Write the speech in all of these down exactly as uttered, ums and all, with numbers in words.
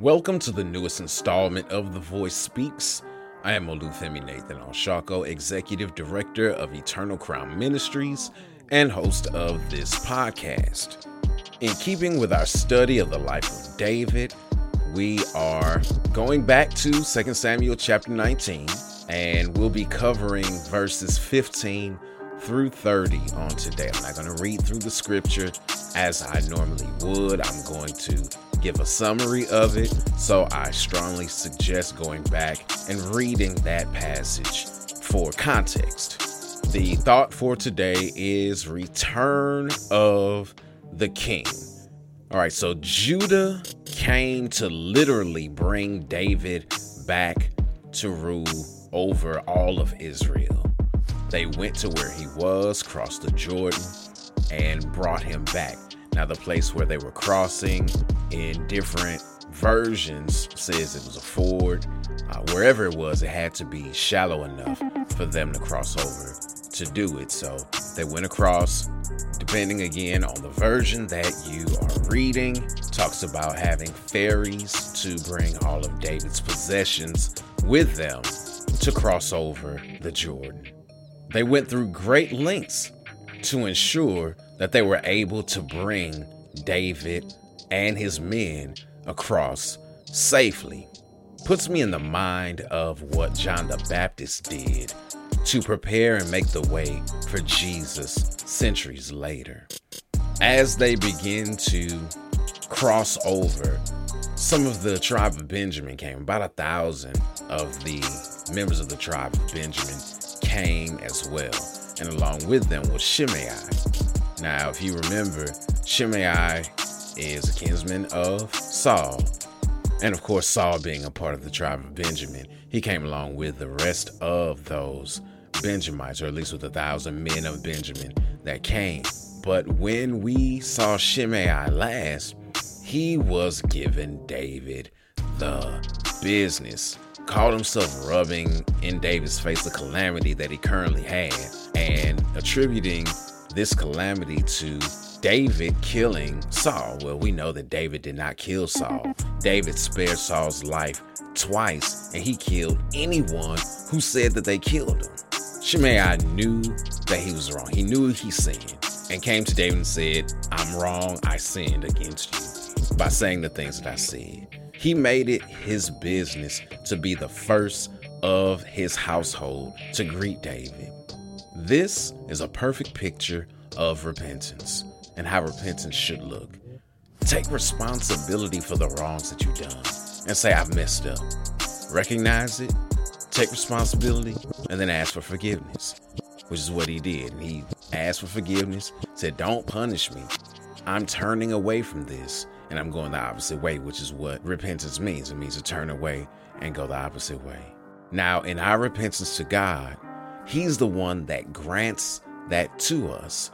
Welcome to the newest installment of The Voice Speaks. I am Olufemi Nathan Oshako, Executive Director of Eternal Crown Ministries and host of this podcast. In keeping with our study of the life of David, we are going back to Second Samuel chapter nineteen, and we'll be covering verses fifteen through thirty on today. I'm not going to read through the scripture as I normally would. I'm going to give a summary of it, so I strongly suggest going back and reading that passage for context. The thought for today is return of the king. All right, so Judah came to literally bring David back to rule over all of Israel. They went to where he was, crossed the Jordan, and brought him back. Now, the place where they were crossing in different versions says it was a ford. Uh, wherever it was, it had to be shallow enough for them to cross over to do it. So they went across, depending again on the version that you are reading. Talks about having ferries to bring all of David's possessions with them to cross over the Jordan. They went through great lengths to ensure that they were able to bring David and his men across safely. Puts me in the mind of what John the Baptist did to prepare and make the way for Jesus centuries later. As they begin to cross over, some of the tribe of Benjamin came. About a thousand of the members of the tribe of Benjamin came as well. And along with them was Shimei. Now, if you remember, Shimei is a kinsman of Saul. And of course, Saul being a part of the tribe of Benjamin, he came along with the rest of those Benjamites, or at least with a thousand men of Benjamin that came. But when we saw Shimei last, he was giving David the business. Called himself rubbing in David's face the calamity that he currently had, and attributing this calamity to David killing Saul. Well, we know that David did not kill Saul. David spared Saul's life twice, and he killed anyone who said that they killed him. Shimei knew that he was wrong. He knew he sinned, and came to David and said, "I'm wrong. I sinned against you by saying the things that I said." He made it his business to be the first of his household to greet David. This is a perfect picture of repentance and how repentance should look. Take responsibility for the wrongs that you've done and say, "I've messed up." Recognize it, take responsibility, and then ask for forgiveness, which is what he did. And he asked for forgiveness, said, "Don't punish me. I'm turning away from this, and I'm going the opposite way," which is what repentance means. It means to turn away and go the opposite way. Now, in our repentance to God, he's the one that grants that to us.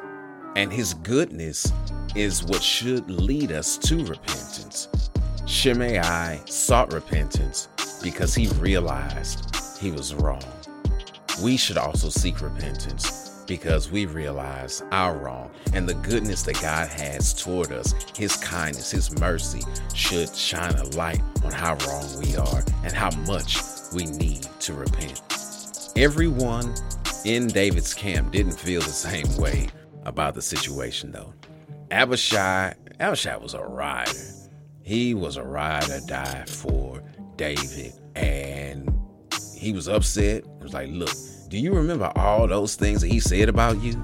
And his goodness is what should lead us to repentance. Shimei sought repentance because he realized he was wrong. We should also seek repentance because we realize our wrong, and the goodness that God has toward us, his kindness, his mercy, should shine a light on how wrong we are and how much we need to repent. Everyone in David's camp didn't feel the same way about the situation, though. Abishai, Abishai was a rider. He was a ride or die for David, and he was upset. He was like, "Look, do you remember all those things that he said about you?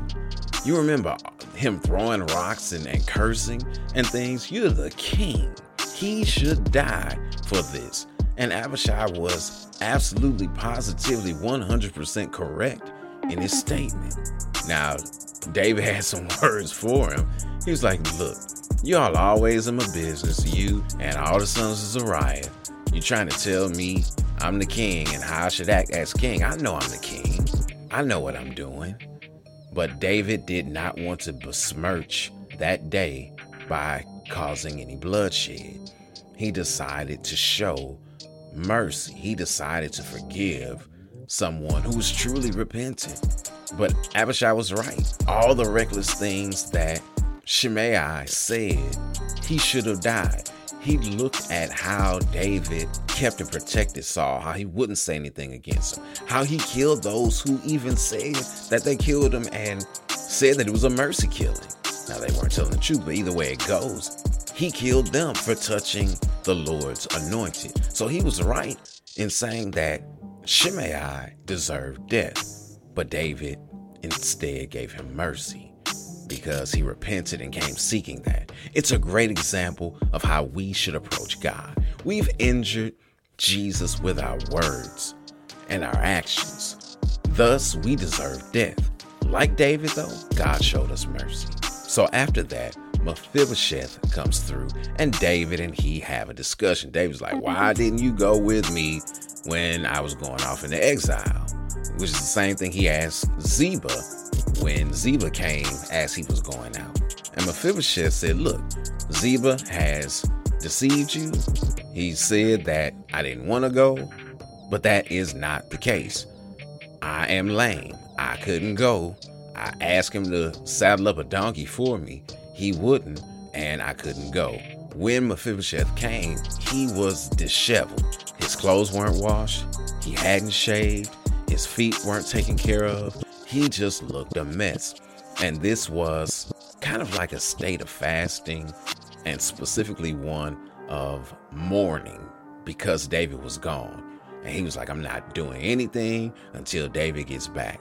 You remember him throwing rocks and, and cursing and things? You're the king. He should die for this." And Abishai was absolutely, positively, one hundred percent correct in his statement. Now, David had some words for him. He was like, "Look, y'all always in my business, you and all the sons of Zariah. You're trying to tell me I'm the king and how I should act as king. I know I'm the king. I know what I'm doing." But David did not want to besmirch that day by causing any bloodshed. He decided to show mercy. He decided to forgive someone who was truly repentant. But Abishai was right. All the reckless things that Shimei said, he should have died. he looked at how David kept and protected Saul, how he wouldn't say anything against him, how he killed those who even said that they killed him and said that it was a mercy killing. Now, they weren't telling the truth, but either way it goes, he killed them for touching the Lord's anointed. So he was right in saying that Shimei deserved death, but David instead gave him mercy because he repented and came seeking that. It's a great example of how we should approach God. We've injured Jesus with our words and our actions. Thus, we deserve death. Like David, though, God showed us mercy. So after that, Mephibosheth comes through and David and he have a discussion. David's like, why didn't you go with me when I was going off into exile? Which is the same thing he asked Ziba when Ziba came as he was going out. And Mephibosheth said, look, Ziba has deceived you. He said that I didn't want to go, but that is not the case. I am lame. I couldn't go. I asked him to saddle up a donkey for me. He wouldn't, and I couldn't go. When Mephibosheth came, he was disheveled. His clothes weren't washed. He hadn't shaved. His feet weren't taken care of. He just looked a mess. And this was kind of like a state of fasting, and specifically one of mourning because David was gone. And he was like, I'm not doing anything until David gets back.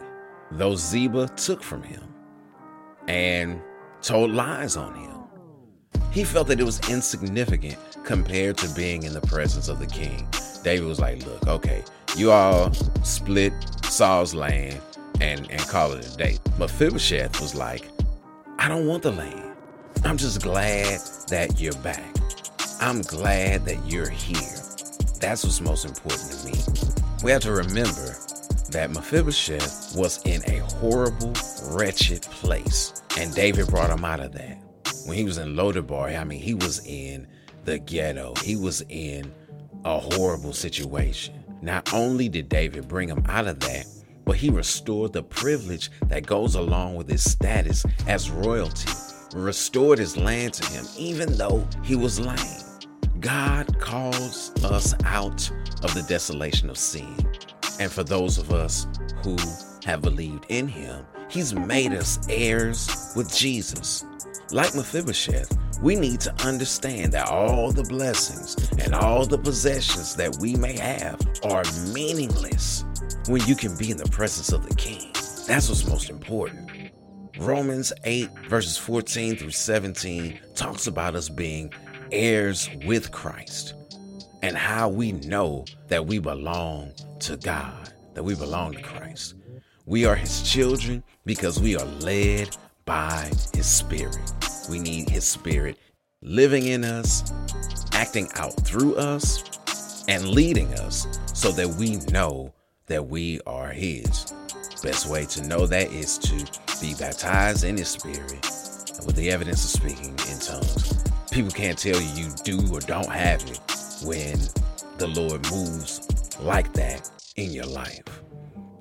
Though Ziba took from him and told lies on him. He felt that it was insignificant compared to being in the presence of the king. David was like, look, okay, you all split Saul's land and, and call it a day. Mephibosheth was like, I don't want the land. I'm just glad that you're back. I'm glad that you're here. That's what's most important to me. We have to remember that Mephibosheth was in a horrible, wretched place. And David brought him out of that. When he was in Lodebar, I mean, he was in the ghetto. He was in a horrible situation. Not only did David bring him out of that, but he restored the privilege that goes along with his status as royalty, restored his land to him, even though he was lame. God calls us out of the desolation of sin. And for those of us who have believed in him, he's made us heirs with Jesus. Like Mephibosheth, we need to understand that all the blessings and all the possessions that we may have are meaningless when you can be in the presence of the King. That's what's most important. Romans eight verses fourteen through seventeen talks about us being heirs with Christ and how we know that we belong to God, that we belong to Christ. We are his children because we are led by his spirit. We need his spirit living in us, acting out through us, and leading us so that we know that we are his. Best way to know that is to be baptized in his spirit and with the evidence of speaking in tongues. People can't tell you you do or don't have it when the Lord moves like that in your life.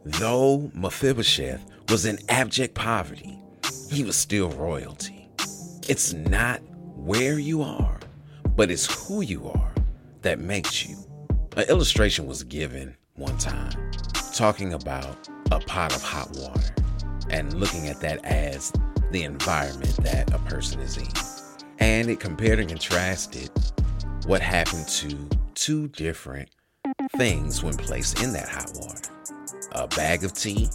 Though Mephibosheth was in abject poverty, he was still royalty. It's not where you are, but it's who you are that makes you. An illustration was given one time talking about a pot of hot water and looking at that as the environment that a person is in. And it compared and contrasted what happened to two different things when placed in that hot water. A bag of tea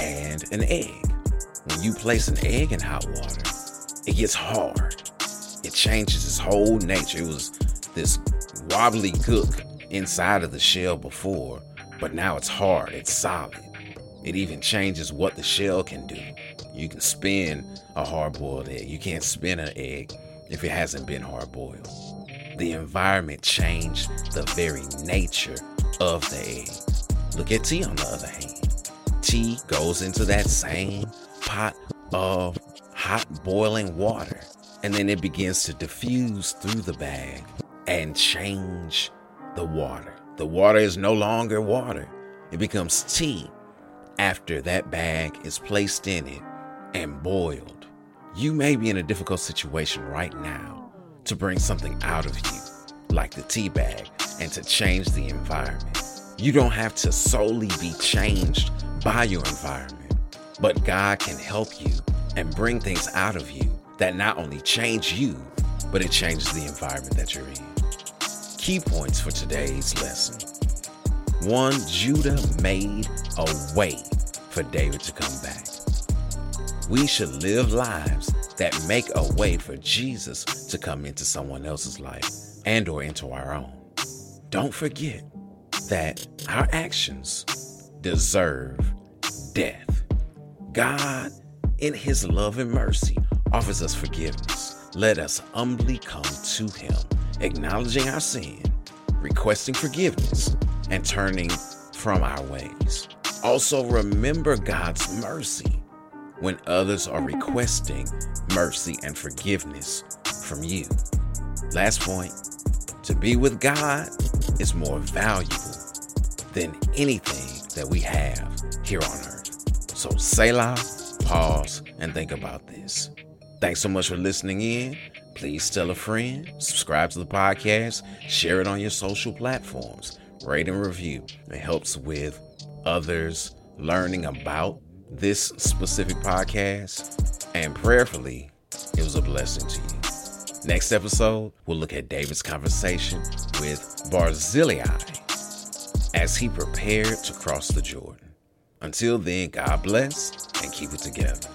and an egg. When you place an egg in hot water, it gets hard. It changes its whole nature. It was this wobbly gook inside of the shell before, but now it's hard, it's solid. It even changes what the shell can do. You can spin a hard-boiled egg. You can't spin an egg if it hasn't been hard-boiled. The environment changed the very nature of the egg. Look at tea on the other hand. Tea goes into that same pot of hot boiling water, and then it begins to diffuse through the bag and change the water. The water is no longer water. It becomes tea after that bag is placed in it and boiled. You may be in a difficult situation right now to bring something out of you, like the tea bag, and to change the environment. You don't have to solely be changed by your environment, but God can help you and bring things out of you that not only change you, but it changes the environment that you're in. Key points for today's lesson. One, Judah made a way for David to come back. We should live lives that make a way for Jesus to come into someone else's life and or into our own. Don't forget that our actions deserve death. God, in his love and mercy, offers us forgiveness. Let us humbly come to him, acknowledging our sin, requesting forgiveness, and turning from our ways. Also, remember God's mercy when others are requesting mercy and forgiveness from you. Last point, to be with God is more valuable than anything that we have here on earth. So Selah, pause, and think about this. Thanks so much for listening in. Please tell a friend, subscribe to the podcast, share it on your social platforms, rate and review. It helps with others learning about this specific podcast, and prayerfully, it was a blessing to you. Next episode, we'll look at David's conversation with Barzillai as he prepared to cross the Jordan. Until then, God bless and keep it together.